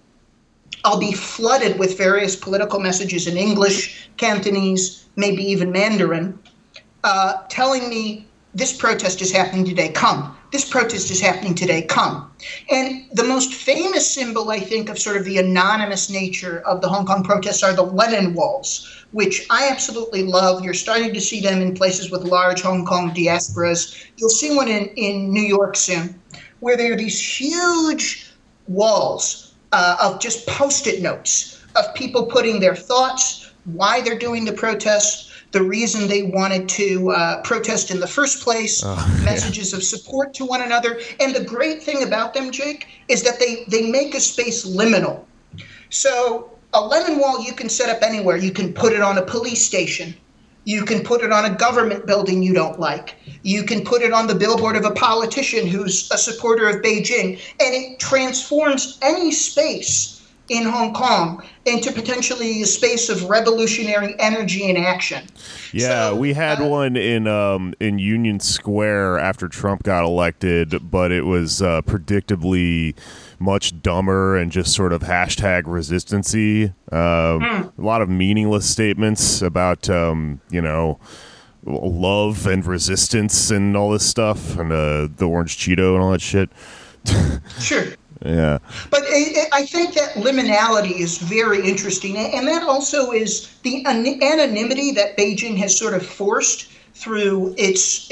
I'll be flooded with various political messages in English, Cantonese, maybe even Mandarin, telling me this protest is happening today, come. this protest is happening today, come. And the most famous symbol, I think, of sort of the anonymous nature of the Hong Kong protests are the Leaden Walls, which I absolutely love. You're starting to see them in places with large Hong Kong diasporas. You'll see one in New York soon, where there are these huge walls of just Post-it notes of people putting their thoughts, why they're doing the protest, the reason they wanted to protest in the first place, messages of support to one another. And the great thing about them, Jake, is that they make a space liminal. So a Leaden wall you can set up anywhere. You can put it on a police station. You can put it on a government building you don't like. You can put it on the billboard of a politician who's a supporter of Beijing. And it transforms any space in Hong Kong into potentially a space of revolutionary energy and action. Yeah, so, we had one in Union Square after Trump got elected, but it was predictably much dumber and just sort of hashtag resistancy. A lot of meaningless statements about, love and resistance and all this stuff, and the orange Cheeto and all that shit. Sure. Yeah, but I think that liminality is very interesting, and that also is the anonymity that Beijing has sort of forced through its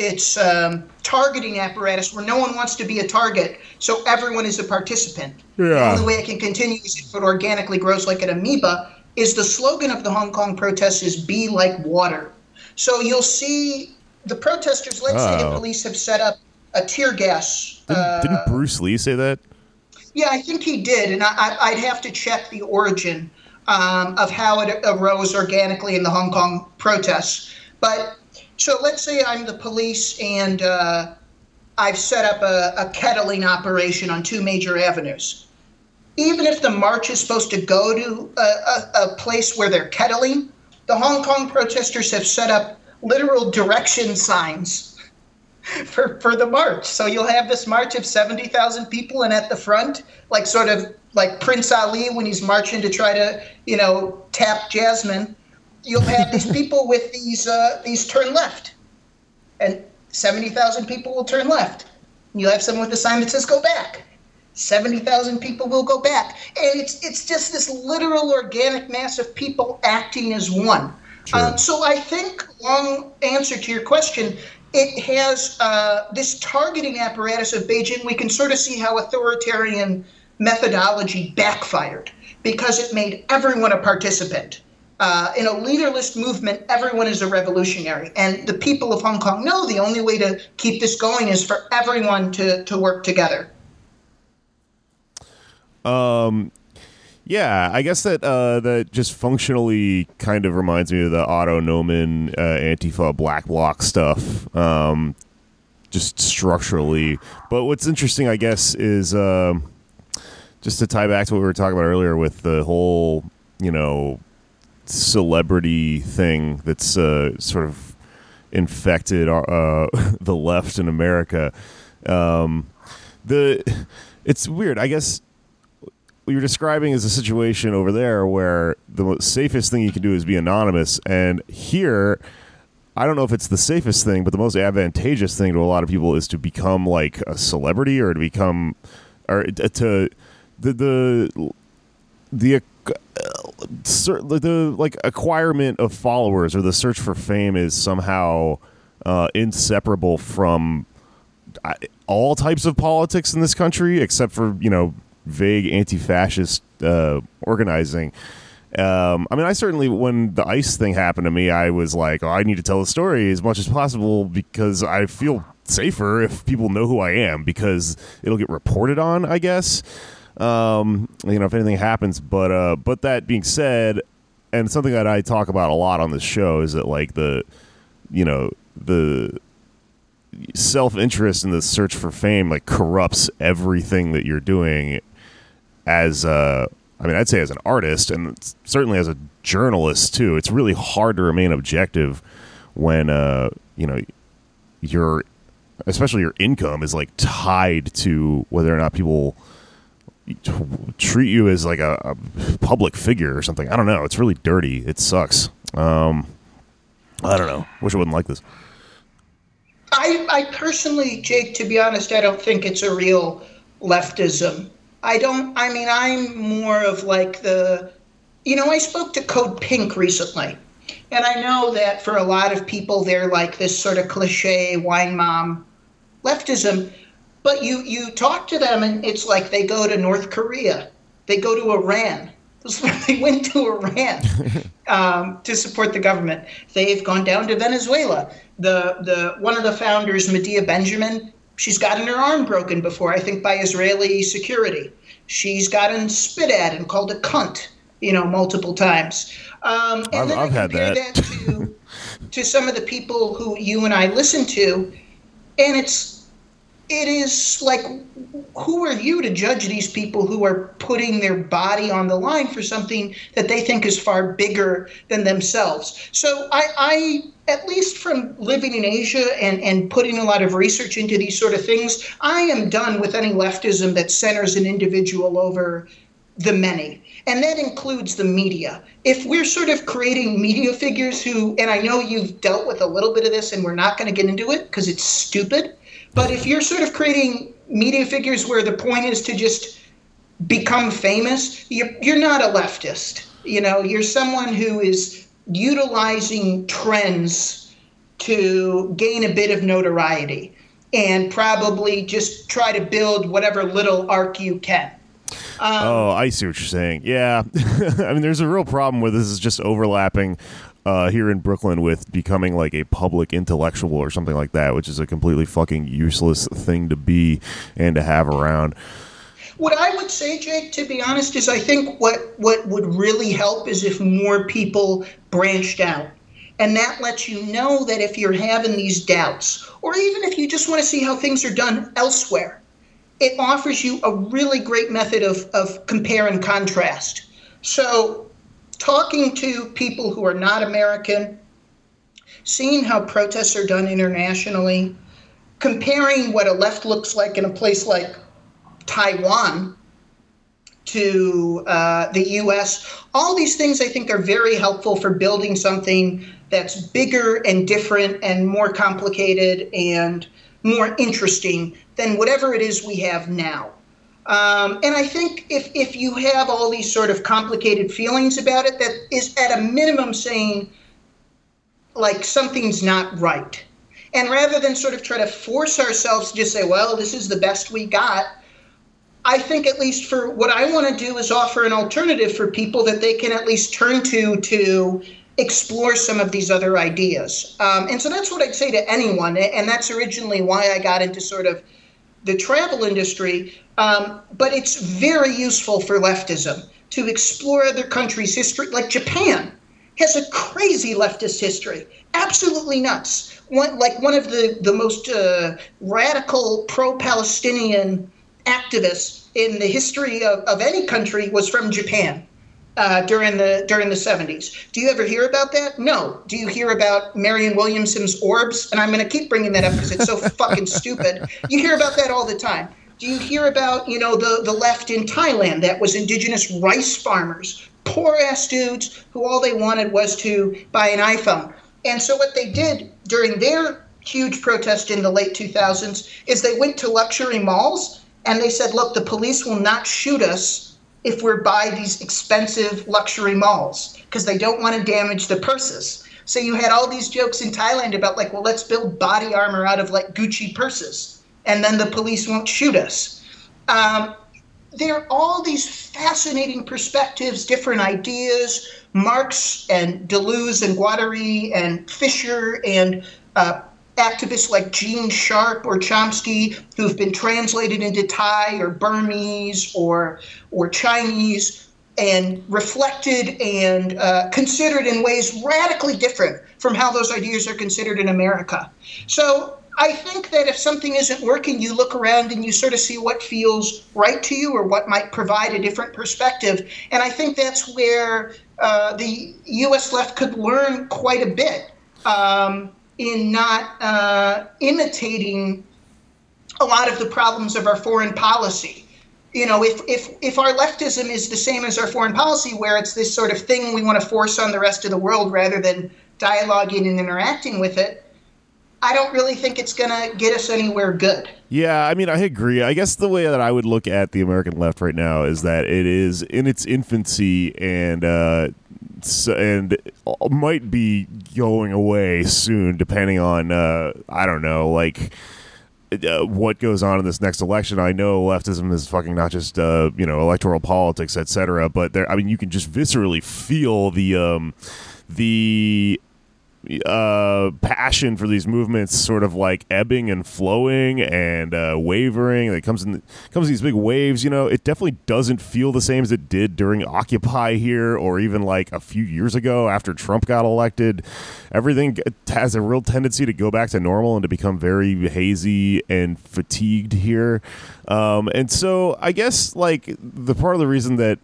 targeting apparatus, where no one wants to be a target, so everyone is a participant. Yeah. The only way it can continue is if it organically grows like an amoeba. Is the slogan of the Hong Kong protests is "Be like water." So you'll see the protesters. Let's say the police have set up a tear gas. Didn't Bruce Lee say that? Yeah, I think he did, and I'd have to check the origin of how it arose organically in the Hong Kong protests. But so let's say I'm the police and I've set up a kettling operation on two major avenues. Even if the march is supposed to go to a place where they're kettling, the Hong Kong protesters have set up literal direction signs for the march. So you'll have this march of 70,000 people, and at the front, like sort of like Prince Ali when he's marching to try to, tap Jasmine, you'll have these people with these turn left. And 70,000 people will turn left. You'll have someone with a sign that says go back. 70,000 people will go back. And it's just this literal organic mass of people acting as one. So I think, long answer to your question, it has this targeting apparatus of Beijing. We can sort of see how authoritarian methodology backfired, because it made everyone a participant. In a leaderless movement, everyone is a revolutionary. And the people of Hong Kong know the only way to keep this going is for everyone to work together. Yeah, I guess that just functionally kind of reminds me of the Autonomen Antifa Black Bloc stuff, just structurally. But what's interesting, I guess, is just to tie back to what we were talking about earlier with the whole, celebrity thing that's sort of infected the left in America. It's weird, I guess. What you're describing is a situation over there where the safest thing you can do is be anonymous. And here, I don't know if it's the safest thing, but the most advantageous thing to a lot of people is to become like a celebrity, or to become, or to the like acquirement of followers, or the search for fame is somehow inseparable from all types of politics in this country, except for, vague anti-fascist organizing. I certainly, when the ICE thing happened to me, I was like, I need to tell the story as much as possible, because I feel safer if people know who I am, because it'll get reported on, I guess, if anything happens. But that being said, and something that I talk about a lot on this show is that, like, the self-interest in the search for fame, like, corrupts everything that you're doing. I'd say as an artist, and certainly as a journalist too, it's really hard to remain objective when especially your income is like tied to whether or not people treat you as like a public figure or something. I don't know. It's really dirty. It sucks. I don't know. Wish I wouldn't like this. I I personally, Jake, to be honest, I don't think it's a real leftism. I'm more of like the, I spoke to Code Pink recently, and I know that for a lot of people, they're like this sort of cliche wine mom leftism, but you talk to them and it's like they go to North Korea, they go to Iran. They went to Iran to support the government. They've gone down to Venezuela. The one of the founders, Medea Benjamin, she's gotten her arm broken before, I think, by Israeli security. She's gotten spit at and called a cunt, multiple times. And then I've had that to some of the people who you and I listen to, and it is like, who are you to judge these people who are putting their body on the line for something that they think is far bigger than themselves? So I at least from living in Asia and putting a lot of research into these sort of things, I am done with any leftism that centers an individual over the many. And that includes the media. If we're sort of creating media figures who, and I know you've dealt with a little bit of this and we're not going to get into it because it's stupid, but if you're sort of creating media figures where the point is to just become famous, you're not a leftist. You're someone who is utilizing trends to gain a bit of notoriety and probably just try to build whatever little arc you can. I see what you're saying. Yeah. I mean, there's a real problem with this is just overlapping here in Brooklyn with becoming like a public intellectual or something like that, which is a completely fucking useless thing to be and to have around. What I would say, Jake, to be honest, is I think what would really help is if more people branched out. And that lets you know that if you're having these doubts, or even if you just want to see how things are done elsewhere, it offers you a really great method of compare and contrast. So talking to people who are not American, seeing how protests are done internationally, comparing what a left looks like in a place like Taiwan to the U.S., all these things I think are very helpful for building something that's bigger and different and more complicated and more interesting than whatever it is we have now. And I think if you have all these sort of complicated feelings about it, that is at a minimum saying, like, something's not right. And rather than sort of try to force ourselves to just say, well, this is the best we got, I think at least for what I want to do is offer an alternative for people that they can at least turn to explore some of these other ideas. And so that's what I'd say to anyone. And that's originally why I got into sort of the travel industry, but it's very useful for leftism to explore other countries' history. Like Japan has a crazy leftist history, absolutely nuts. One of the most radical pro-Palestinian activists in the history of any country was from Japan during the 70s. Do you ever hear about that? No. Do you hear about Marianne Williamson's orbs? And I'm going to keep bringing that up because it's so fucking stupid. You hear about that all the time. Do you hear about, the left in Thailand that was indigenous rice farmers, poor ass dudes who all they wanted was to buy an iPhone? And so what they did during their huge protest in the late 2000s is they went to luxury malls and they said, look, the police will not shoot us if we're by these expensive luxury malls, because they don't want to damage the purses. So you had all these jokes in Thailand about like, well, let's build body armor out of like Gucci purses, and then the police won't shoot us. There are all these fascinating perspectives, different ideas. Marx and Deleuze and Guattari and Fisher and activists like Gene Sharp or Chomsky, who've been translated into Thai or Burmese or Chinese and reflected and considered in ways radically different from how those ideas are considered in America. So I think that if something isn't working, you look around and you sort of see what feels right to you or what might provide a different perspective. And I think that's where the U.S. left could learn quite a bit. In not imitating a lot of the problems of our foreign policy. If our leftism is the same as our foreign policy, where it's this sort of thing we want to force on the rest of the world rather than dialoguing and interacting with it, I don't really think it's going to get us anywhere good. Yeah, I mean, I agree. I guess the way that I would look at the American left right now is that it is in its infancy and might be going away soon, depending on, I don't know, like... what goes on in this next election. I know leftism is fucking not just electoral politics, etc., but there, I mean, you can just viscerally feel the passion for these movements sort of like ebbing and flowing and wavering. It comes in these big waves, you know. It definitely doesn't feel the same as it did during Occupy here, or even like a few years ago after Trump got elected. Everything has a real tendency to go back to normal and to become very hazy and fatigued here. And so I guess like the part of the reason that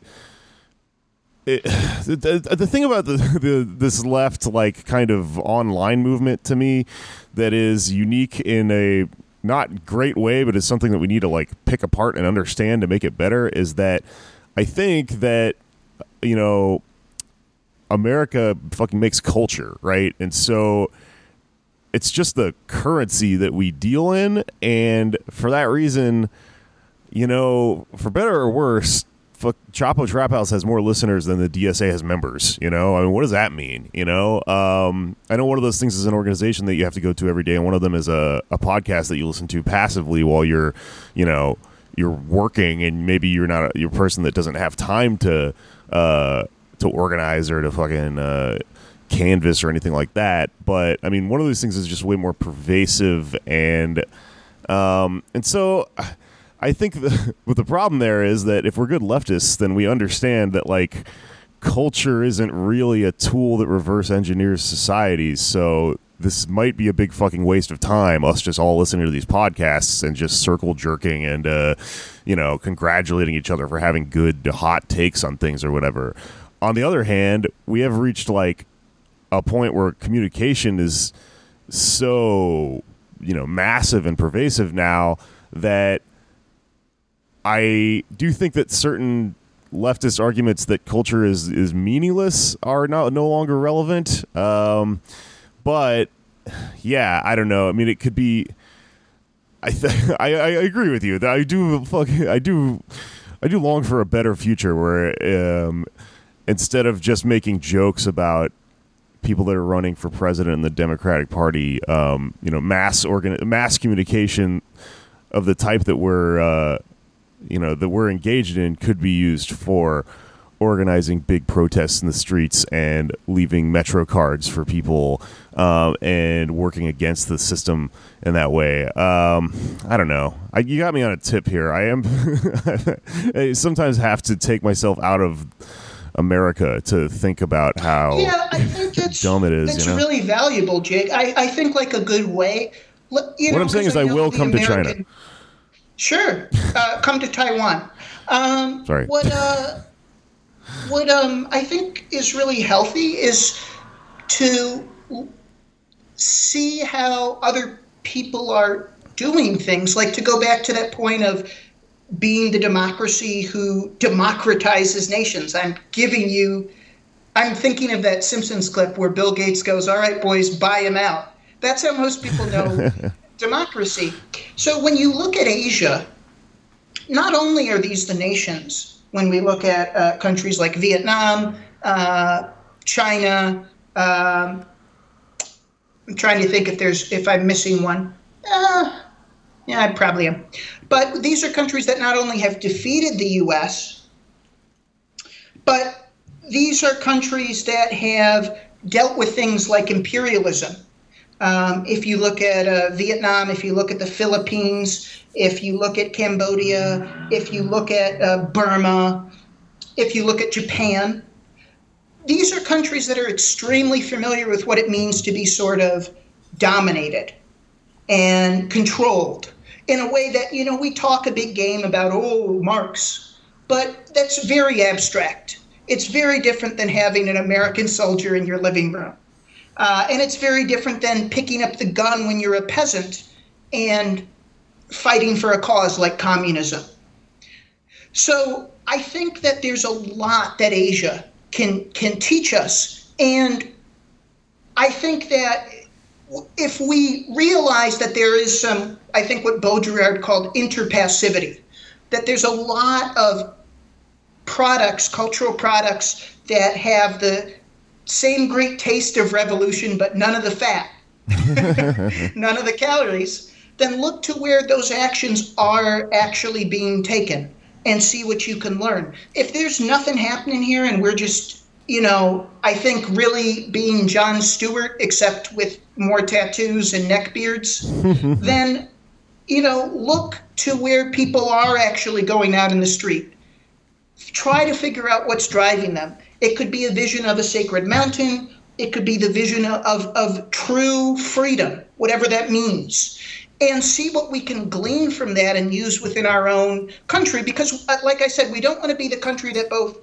the thing about this left like kind of online movement to me that is unique in a not great way, but it's something that we need to like pick apart and understand to make it better, is that I think that, you know, America fucking makes culture, right? And so it's just the currency that we deal in, and for that reason, you know, for better or worse, Chapo Trap House has more listeners than the DSA has members, you know? I mean, what does that mean, you know? I know one of those things is an organization that you have to go to every day, and one of them is a podcast that you listen to passively while you're, you know, you're working, and maybe you're not a person that doesn't have time to organize or to fucking canvas or anything like that. But, I mean, one of those things is just way more pervasive, and so... I think the problem there is that if we're good leftists, then we understand that like culture isn't really a tool that reverse engineers societies. So this might be a big fucking waste of time, us just all listening to these podcasts and just circle jerking and, you know, congratulating each other for having good hot takes on things or whatever. On the other hand, we have reached like a point where communication is so, you know, massive and pervasive now that I do think that certain leftist arguments that culture is meaningless are no longer relevant. But yeah, I don't know. I mean, it could be. I agree with you. I do long for a better future where instead of just making jokes about people that are running for president in the Democratic Party, you know, mass communication of the type that we're engaged in could be used for organizing big protests in the streets and leaving Metro cards for people and working against the system in that way. I don't know. You got me on a tip here. I sometimes have to take myself out of America to think about how dumb it is. It's really valuable, Jake. I think like a good way. What I'm saying is I will come to China. Sure. Come to Taiwan. Sorry. What I think is really healthy is to see how other people are doing things, like to go back to that point of being the democracy who democratizes nations. I'm thinking of that Simpsons clip where Bill Gates goes, "All right, boys, buy him out." That's how most people know democracy. So when you look at Asia, not only are these the nations, when we look at countries like Vietnam, China, I'm trying to think if I'm missing one. Yeah, I probably am. But these are countries that not only have defeated the U.S., but these are countries that have dealt with things like imperialism. If you look at Vietnam, if you look at the Philippines, if you look at Cambodia, if you look at Burma, if you look at Japan, these are countries that are extremely familiar with what it means to be sort of dominated and controlled in a way that, you know, we talk a big game about, oh, Marx, but that's very abstract. It's very different than having an American soldier in your living room. And it's very different than picking up the gun when you're a peasant and fighting for a cause like communism. So I think that there's a lot that Asia can teach us. And I think that if we realize that there is some, I think what Baudrillard called interpassivity, that there's a lot of products, cultural products, that have the same great taste of revolution, but none of the fat, none of the calories, then look to where those actions are actually being taken and see what you can learn. If there's nothing happening here and we're just, you know, I think really being Jon Stewart, except with more tattoos and neck beards, then, you know, look to where people are actually going out in the street. Try to figure out what's driving them. It could be a vision of a sacred mountain. It could be the vision of true freedom, whatever that means, and see what we can glean from that and use within our own country. Because, like I said, we don't want to be the country that both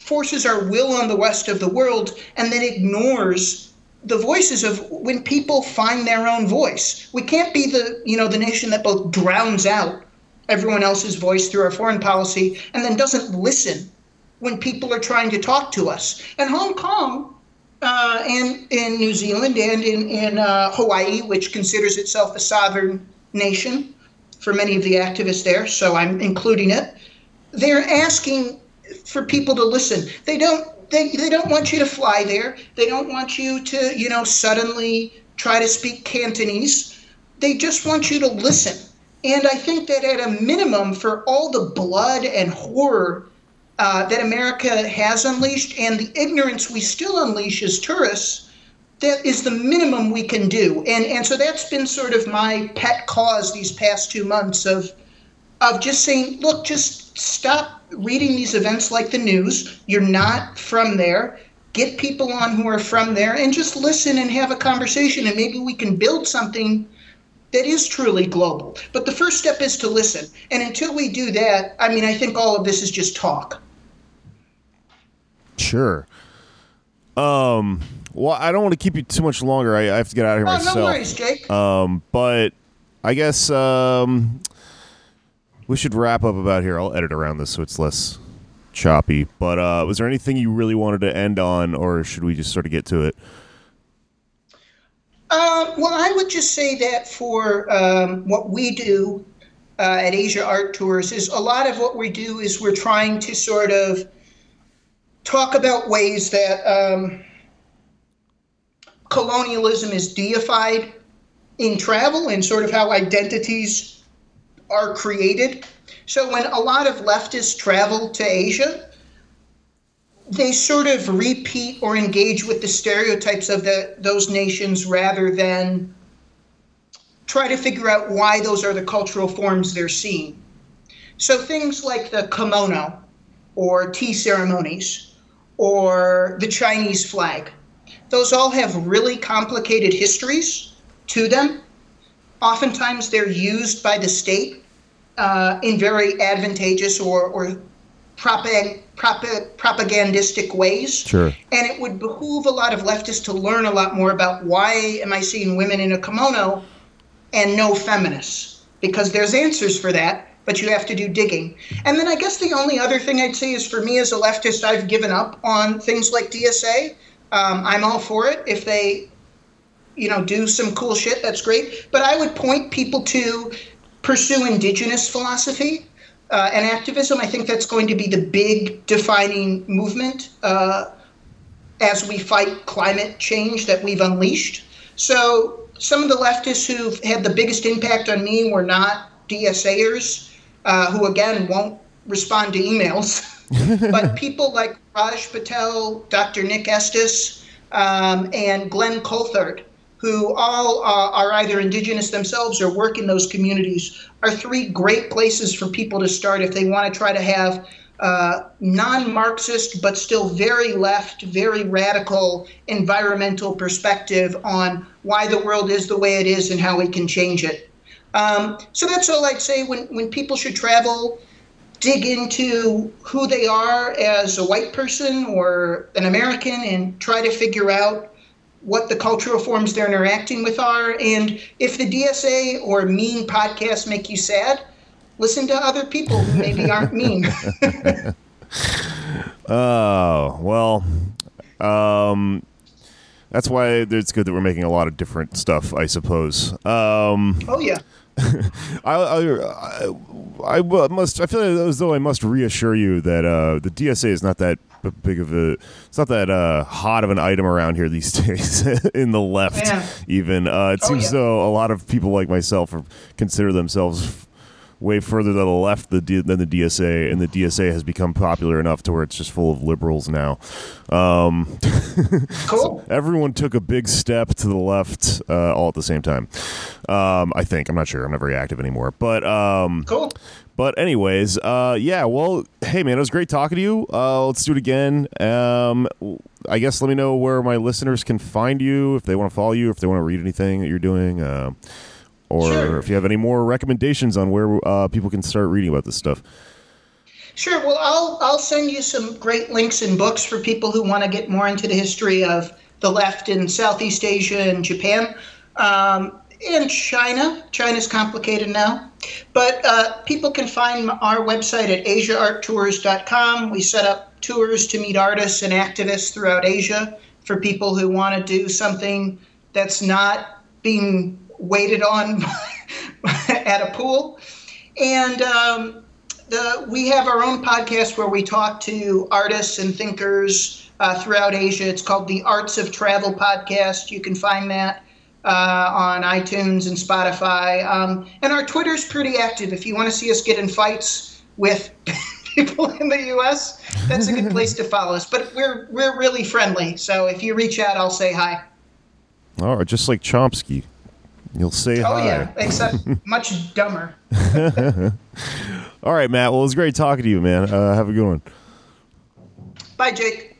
forces our will on the rest of the world and then ignores the voices of when people find their own voice. We can't be the, you know, the nation that both drowns out everyone else's voice through our foreign policy and then doesn't listen when people are trying to talk to us. And Hong Kong and in New Zealand and in Hawaii, which considers itself a sovereign nation for many of the activists there, so I'm including it, they're asking for people to listen. They don't want you to fly there. They don't want you to, you know, suddenly try to speak Cantonese. They just want you to listen. And I think that at a minimum, for all the blood and horror that America has unleashed and the ignorance we still unleash as tourists, that is the minimum we can do. And so that's been sort of my pet cause these past 2 months of just saying, look, just stop reading these events like the news. You're not from there. Get people on who are from there and just listen and have a conversation, and maybe we can build something that is truly global. But the first step is to listen. And until we do that, I mean, I think all of this is just talk. Sure. Well, I don't want to keep you too much longer. I have to get out of here myself. No worries, Jake. But I guess we should wrap up about here. I'll edit around this so it's less choppy. But was there anything you really wanted to end on, or should we just sort of get to it? Well, I would just say that for what we do at Asia Art Tours is a lot of what we do is we're trying to sort of talk about ways that colonialism is deified in travel and sort of how identities are created. So when a lot of leftists travel to Asia, they sort of repeat or engage with the stereotypes of those nations rather than try to figure out why those are the cultural forms they're seeing. So things like the kimono or tea ceremonies or the Chinese flag, those all have really complicated histories to them. Oftentimes they're used by the state in very advantageous or propagandistic ways. Sure. And it would behoove a lot of leftists to learn a lot more about why am I seeing women in a kimono and no feminists, because there's answers for that, but you have to do digging. And then I guess the only other thing I'd say is for me as a leftist, I've given up on things like DSA. I'm all for it. If they, you know, do some cool shit, that's great. But I would point people to pursue indigenous philosophy and activism. I think that's going to be the big defining movement as we fight climate change that we've unleashed. So some of the leftists who've had the biggest impact on me were not DSAers, who again won't respond to emails, but people like Raj Patel, Dr. Nick Estes, and Glenn Coulthard, who all are either indigenous themselves or work in those communities, are three great places for people to start if they want to try to have non-Marxist but still very left, very radical environmental perspective on why the world is the way it is and how we can change it. So that's all I'd say when people should travel. Dig into who they are as a white person or an American and try to figure out what the cultural forms they're interacting with are. And if the DSA or mean podcasts make you sad, listen to other people who maybe aren't mean. Oh, well, That's why it's good that we're making a lot of different stuff, I suppose. Oh, yeah. I feel as though I must reassure you that the DSA is not that big of a. It's not that hot of an item around here these days in the left. Yeah. Even it seems though a lot of people like myself consider themselves way further to the left than the DSA, and the DSA has become popular enough to where it's just full of liberals now. Cool. So everyone took a big step to the left all at the same time. I think. I'm not sure. I'm not very active anymore. But cool. But anyways, yeah. Well, hey man, it was great talking to you. Let's do it again. I guess let me know where my listeners can find you if they want to follow you, if they want to read anything that you're doing. Or sure. If you have any more recommendations on where people can start reading about this stuff. Sure. Well, I'll send you some great links and books for people who want to get more into the history of the left in Southeast Asia and Japan and China. China's complicated now. But people can find our website at asiaarttours.com. We set up tours to meet artists and activists throughout Asia for people who want to do something that's not being waited on at a pool. And we have our own podcast where we talk to artists and thinkers throughout Asia. It's called the Arts of Travel podcast. You can find that on iTunes and Spotify. And our Twitter's pretty active. If you want to see us get in fights with people in the U.S., that's a good place to follow us. But we're really friendly. So if you reach out, I'll say hi. All right, just like Chomsky. You'll say hi. Oh, yeah, except much dumber. All right, Matt. Well, it was great talking to you, man. Have a good one. Bye, Jake.